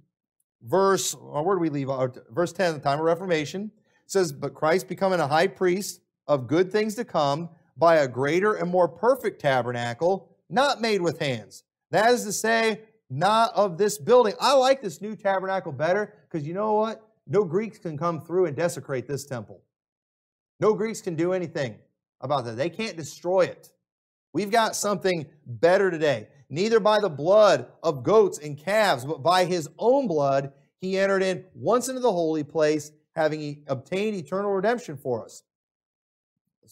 verse, where do we leave? Verse 10, the time of Reformation. It says, but Christ becoming a high priest of good things to come by a greater and more perfect tabernacle, not made with hands. That is to say, not of this building. I like this new tabernacle better because you know what? No Greeks can come through and desecrate this temple. No Greeks can do anything about that. They can't destroy it. We've got something better today. Neither by the blood of goats and calves, but by his own blood, he entered in once into the holy place, having obtained eternal redemption for us.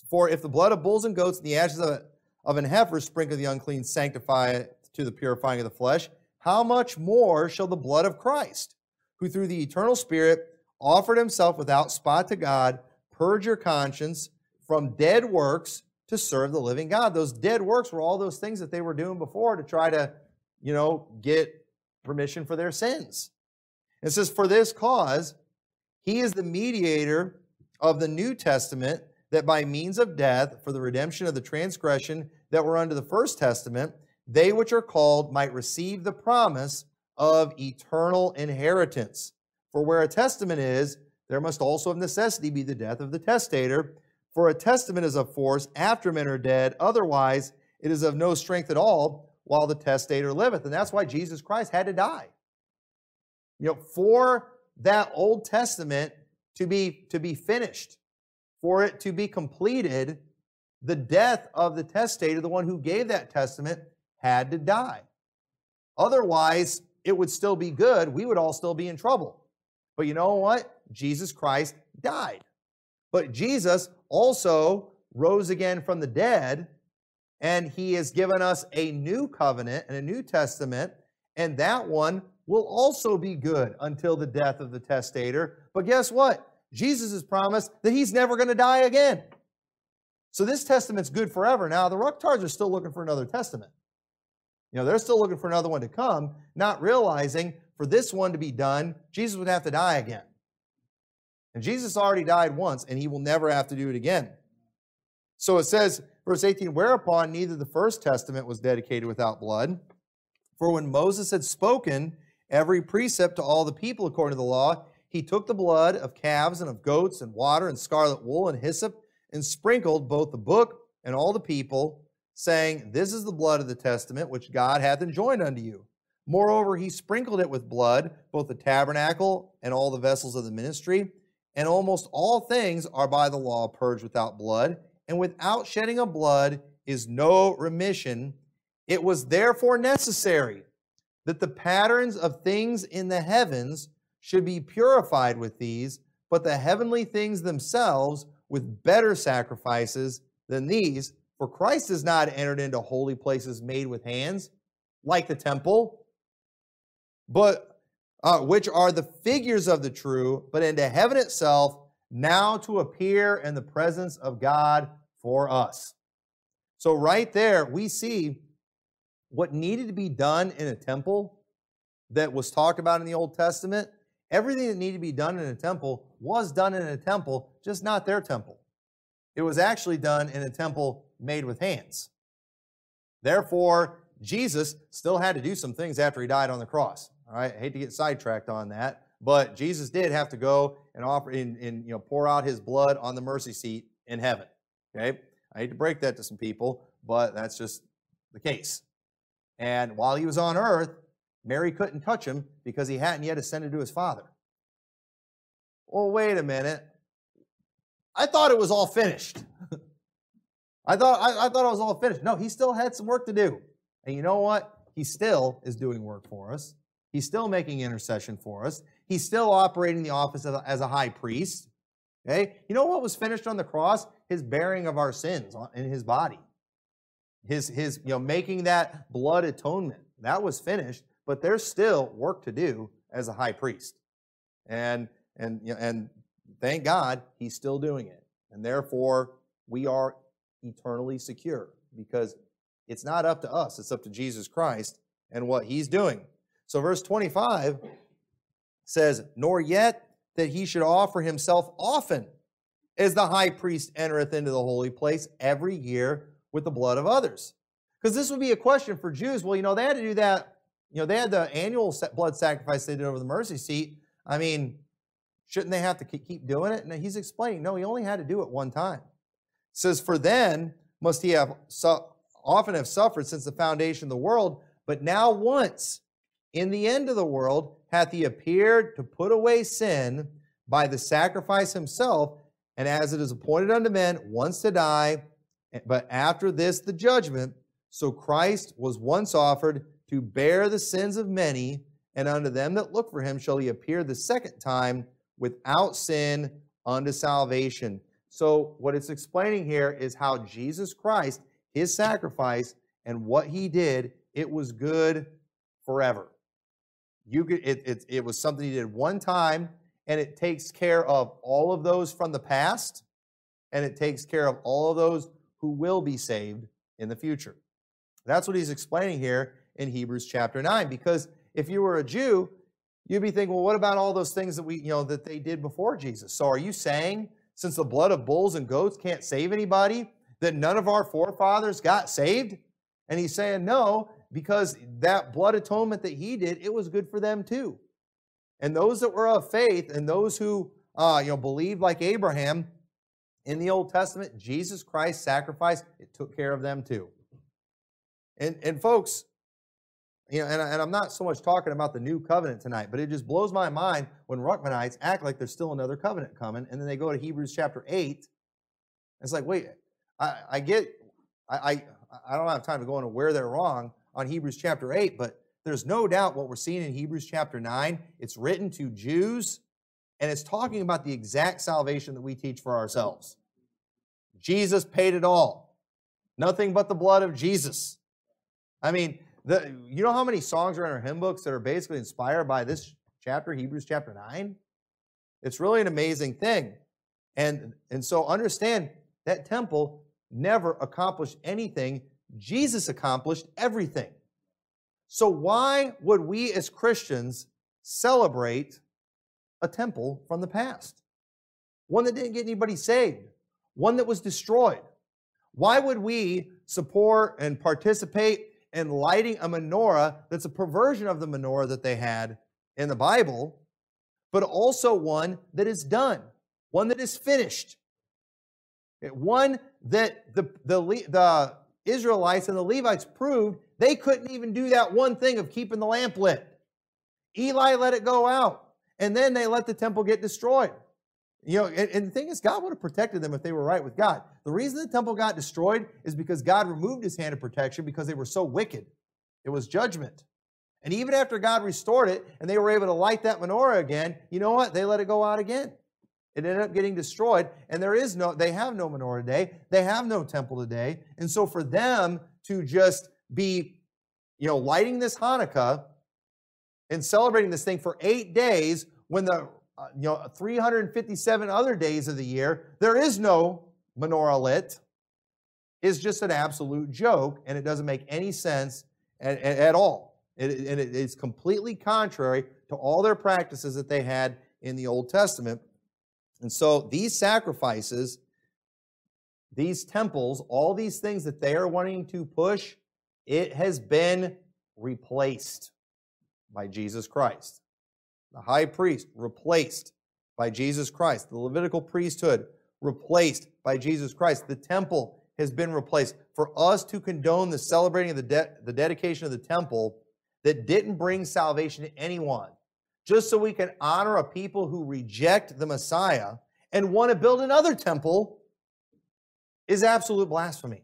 For if the blood of bulls and goats and the ashes of an heifer sprinkle the unclean, sanctify it to the purifying of the flesh, how much more shall the blood of Christ, who through the eternal Spirit offered himself without spot to God, purge your conscience from dead works to serve the living God. Those dead works were all those things that they were doing before to try to, you know, get permission for their sins. It says, for this cause, he is the mediator of the New Testament, that by means of death, for the redemption of the transgression that were under the first testament, they which are called might receive the promise of eternal inheritance. For where a testament is, there must also of necessity be the death of the testator. For a testament is of force after men are dead. Otherwise, it is of no strength at all while the testator liveth. And that's why Jesus Christ had to die. You know, for that Old Testament to be finished, for it to be completed, the death of the testator, the one who gave that testament, had to die. Otherwise, it would still be good. We would all still be in trouble. But you know what? Jesus Christ died. But Jesus also rose again from the dead, and he has given us a new covenant and a new testament, and that one will also be good until the death of the testator. But guess what? Jesus has promised that he's never going to die again. So this testament's good forever. Now, the Rucktards are still looking for another testament. You know, they're still looking for another one to come, not realizing for this one to be done, Jesus would have to die again. And Jesus already died once, and he will never have to do it again. So it says, verse 18, whereupon neither the first testament was dedicated without blood. For when Moses had spoken every precept to all the people according to the law, he took the blood of calves and of goats and water and scarlet wool and hyssop and sprinkled both the book and all the people, saying, this is the blood of the testament which God hath enjoined unto you. Moreover, he sprinkled it with blood, both the tabernacle and all the vessels of the ministry. And almost all things are by the law purged without blood, and without shedding of blood is no remission. It was therefore necessary that the patterns of things in the heavens should be purified with these, but the heavenly things themselves with better sacrifices than these. For Christ has not entered into holy places made with hands, like the temple, but which are the figures of the true, but into heaven itself, now to appear in the presence of God for us. So right there, we see what needed to be done in a temple that was talked about in the Old Testament. Everything that needed to be done in a temple was done in a temple, just not their temple. It was actually done in a temple made with hands. Therefore, Jesus still had to do some things after he died on the cross. All right, I hate to get sidetracked on that, but Jesus did have to go and offer and you know, pour out his blood on the mercy seat in heaven. Okay, I hate to break that to some people, but that's just the case. And while he was on earth, Mary couldn't touch him because he hadn't yet ascended to his Father. Well, wait a minute. I thought it was all finished. I thought it was all finished. No, he still had some work to do. And you know what? He still is doing work for us. He's still making intercession for us. He's still operating the office as a high priest. Okay? You know what was finished on the cross? His bearing of our sins in his body. His you know, making that blood atonement. That was finished. But there's still work to do as a high priest. And thank God he's still doing it. And therefore, we are eternally secure because it's not up to us. It's up to Jesus Christ and what he's doing. So verse 25 says, nor yet that he should offer himself often as the high priest entereth into the holy place every year with the blood of others. Because this would be a question for Jews. Well, you know, they had to do that. You know, they had the annual blood sacrifice they did over the mercy seat. I mean, shouldn't they have to keep doing it? And he's explaining, no, he only had to do it one time. It says, for then must he have often have suffered since the foundation of the world, but now once in the end of the world hath he appeared to put away sin by the sacrifice himself, and as it is appointed unto men once to die, but after this the judgment. So Christ was once offered to bear the sins of many, and unto them that look for him shall he appear the second time without sin unto salvation. So what it's explaining here is how Jesus Christ, his sacrifice, and what he did, it was good forever. It was something he did one time, and it takes care of all of those from the past, and it takes care of all of those who will be saved in the future. That's what he's explaining here in Hebrews chapter 9, because If you were a Jew, you'd be thinking, well, what about all those things that we, that they did before Jesus? So are you saying, since the blood of bulls and goats can't save anybody, that none of our forefathers got saved? And he's saying, no, because that blood atonement that he did, it was good for them too. And those that were of faith and those who believed like Abraham in the Old Testament, Jesus Christ's sacrifice, it took care of them too. And folks, and I'm not so much talking about the new covenant tonight, but it just blows my mind when Ruckmanites act like there's still another covenant coming, and then they go to Hebrews chapter 8. It's like, wait, I don't have time to go into where they're wrong on Hebrews chapter 8, but there's no doubt what we're seeing in Hebrews chapter 9. It's written to Jews, and it's talking about the exact salvation that we teach for ourselves. Jesus paid it all. Nothing but the blood of Jesus. I mean, you know how many songs are in our hymn books that are basically inspired by this chapter, Hebrews chapter 9? It's really an amazing thing. And so understand that temple never accomplished anything. Jesus accomplished everything. So why would we as Christians celebrate a temple from the past? One that didn't get anybody saved. One that was destroyed. Why would we support and participate and lighting a menorah that's a perversion of the menorah that they had in the Bible, but also one that is done, one that is finished, one that the Israelites and the Levites proved they couldn't even do that one thing of keeping the lamp lit. Eli let it go out, and then they let the temple get destroyed. And the thing is, God would have protected them if they were right with God. The reason the temple got destroyed is because God removed his hand of protection because they were so wicked. It was judgment. And even after God restored it and they were able to light that menorah again, you know what? They let it go out again. It ended up getting destroyed, and they have no menorah today. They have no temple today. And so for them to just be, lighting this Hanukkah and celebrating this thing for 8 days when the 357 other days of the year, there is no menorah lit, is just an absolute joke, and it doesn't make any sense at all. And it is completely contrary to all their practices that they had in the Old Testament. And so these sacrifices, these temples, all these things that they are wanting to push, it has been replaced by Jesus Christ. The high priest replaced by Jesus Christ. The Levitical priesthood replaced by Jesus Christ. The temple has been replaced. For us to condone the celebrating of the dedication of the temple that didn't bring salvation to anyone, just so we can honor a people who reject the Messiah and want to build another temple, is absolute blasphemy.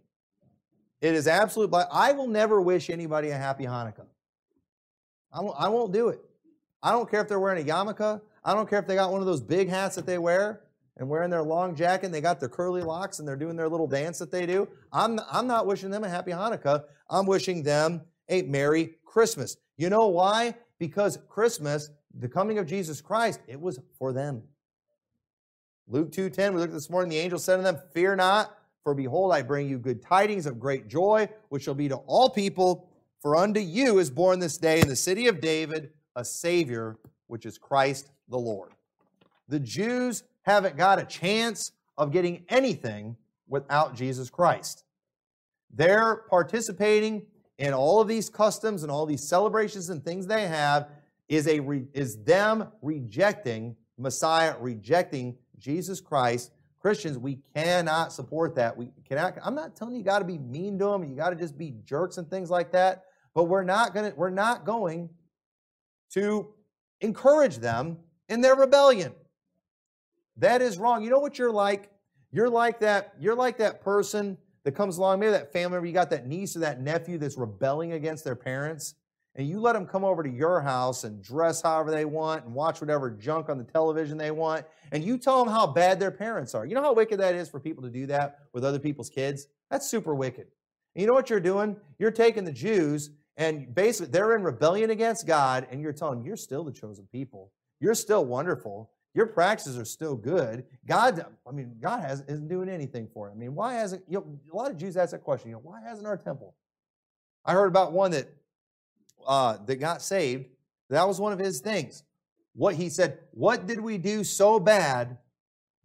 It is absolute blasphemy. I will never wish anybody a happy Hanukkah. I won't do it. I don't care if they're wearing a yarmulke. I don't care if they got one of those big hats that they wear and wearing their long jacket and they got their curly locks and they're doing their little dance that they do. I'm not wishing them a happy Hanukkah. I'm wishing them a Merry Christmas. You know why? Because Christmas, the coming of Jesus Christ, it was for them. Luke 2:10, we looked at this morning, the angel said to them, "Fear not, for behold, I bring you good tidings of great joy, which shall be to all people. For unto you is born this day in the city of David a Savior, which is Christ the Lord." The Jews haven't got a chance of getting anything without Jesus Christ. They're participating in all of these customs and all these celebrations and things they have is them rejecting Messiah, rejecting Jesus Christ. Christians, we cannot support that. We cannot. I'm not telling you, you got to be mean to them and you got to just be jerks and things like that, but we're not going to encourage them in their rebellion. That is wrong. You know what you're like? You're like that person that comes along, maybe that family member, you got that niece or that nephew that's rebelling against their parents, and you let them come over to your house and dress however they want and watch whatever junk on the television they want, and you tell them how bad their parents are. You know how wicked that is for people to do that with other people's kids? That's super wicked. And you know what you're doing? You're taking the Jews, and basically, they're in rebellion against God, and you're telling them, you're still the chosen people. You're still wonderful. Your practices are still good. God isn't doing anything for it. I mean, why hasn't, a lot of Jews ask that question, why hasn't our temple? I heard about one that got saved, That was one of his things. What he said, what did we do so bad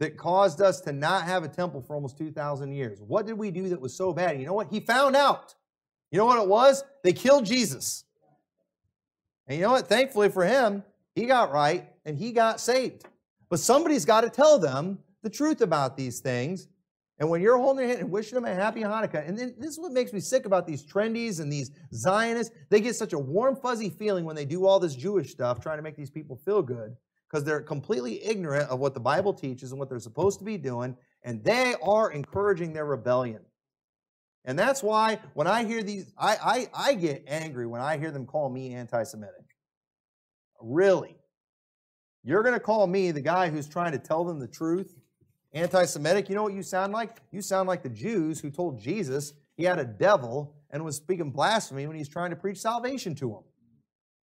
that caused us to not have a temple for almost 2,000 years? What did we do that was so bad? You know what? He found out. You know what it was? They killed Jesus. And you know what? Thankfully for him, he got right and he got saved. But somebody's got to tell them the truth about these things. And when you're holding your hand and wishing them a happy Hanukkah, and then this is what makes me sick about these trendies and these Zionists. They get such a warm, fuzzy feeling when they do all this Jewish stuff, trying to make these people feel good, because they're completely ignorant of what the Bible teaches and what they're supposed to be doing, and they are encouraging their rebellion. And that's why when I hear these, I get angry when I hear them call me anti-Semitic. Really? You're going to call me, the guy who's trying to tell them the truth, anti-Semitic? You know what you sound like? You sound like the Jews who told Jesus he had a devil and was speaking blasphemy when he's trying to preach salvation to them.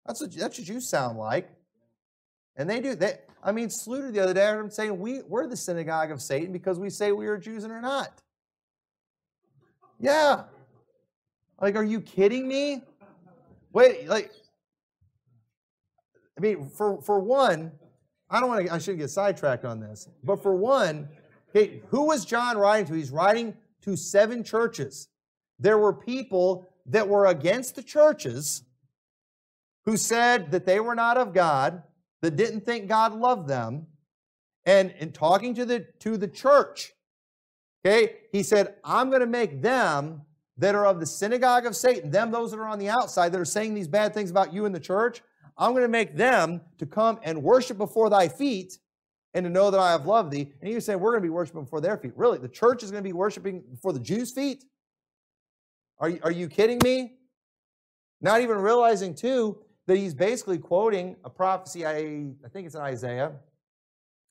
That's what you sound like. And they do. I mean, Sluter the other day, I heard him saying, we're the synagogue of Satan because we say we are Jews and are not. Yeah. Like, are you kidding me? Wait, like, I mean, for one, I shouldn't get sidetracked on this, but for one, okay, who was John writing to? He's writing to 7 churches. There were people that were against the churches who said that they were not of God, that didn't think God loved them, and in talking to the church, okay, he said, I'm going to make them that are of the synagogue of Satan, those that are on the outside that are saying these bad things about you in the church, I'm going to make them to come and worship before thy feet and to know that I have loved thee. And he was saying, we're going to be worshiping before their feet. Really, the church is going to be worshiping before the Jews' feet? Are you kidding me? Not even realizing, too, that he's basically quoting a prophecy, I think it's in Isaiah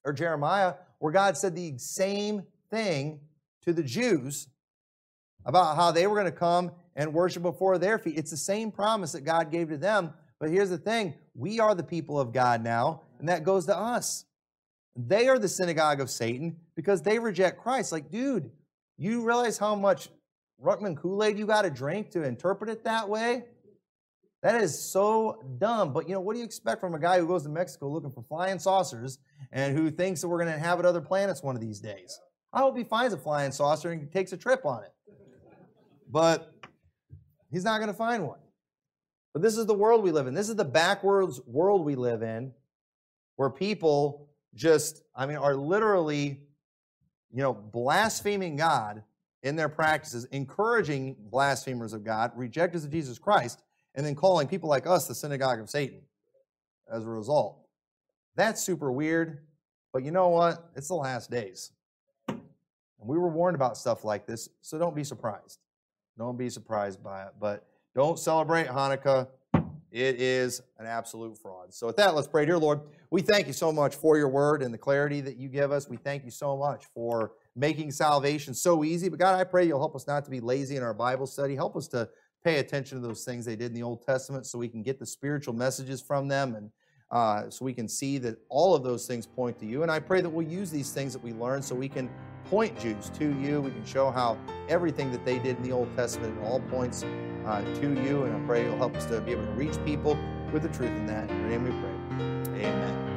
or Jeremiah, where God said the same thing to the Jews about how they were going to come and worship before their feet. It's the same promise that God gave to them. But here's the thing. We are the people of God now, and that goes to us. They are the synagogue of Satan because they reject Christ. Like, dude, you realize how much Ruckman Kool-Aid you got to drink to interpret it that way? That is so dumb. But, you know, what do you expect from a guy who goes to Mexico looking for flying saucers and who thinks that we're going to inhabit other planets one of these days? I hope he finds a flying saucer and takes a trip on it. But he's not going to find one. But this is the world we live in. This is the backwards world we live in, where people just, I mean, are literally, you know, blaspheming God in their practices, encouraging blasphemers of God, rejectors of Jesus Christ, and then calling people like us the synagogue of Satan as a result. That's super weird, but you know what? It's the last days. And we were warned about stuff like this, so don't be surprised. Don't be surprised by it, but don't celebrate Hanukkah. It is an absolute fraud. So with that, let's pray. Dear Lord, we thank you so much for your word and the clarity that you give us. We thank you so much for making salvation so easy. But God, I pray you'll help us not to be lazy in our Bible study. Help us to pay attention to those things they did in the Old Testament so we can get the spiritual messages from them, and so we can see that all of those things point to you. And I pray that we'll use these things that we learn so we can point Jews to you. We can show how everything that they did in the Old Testament all points to you. And I pray you'll help us to be able to reach people with the truth in that. In your name we pray. Amen.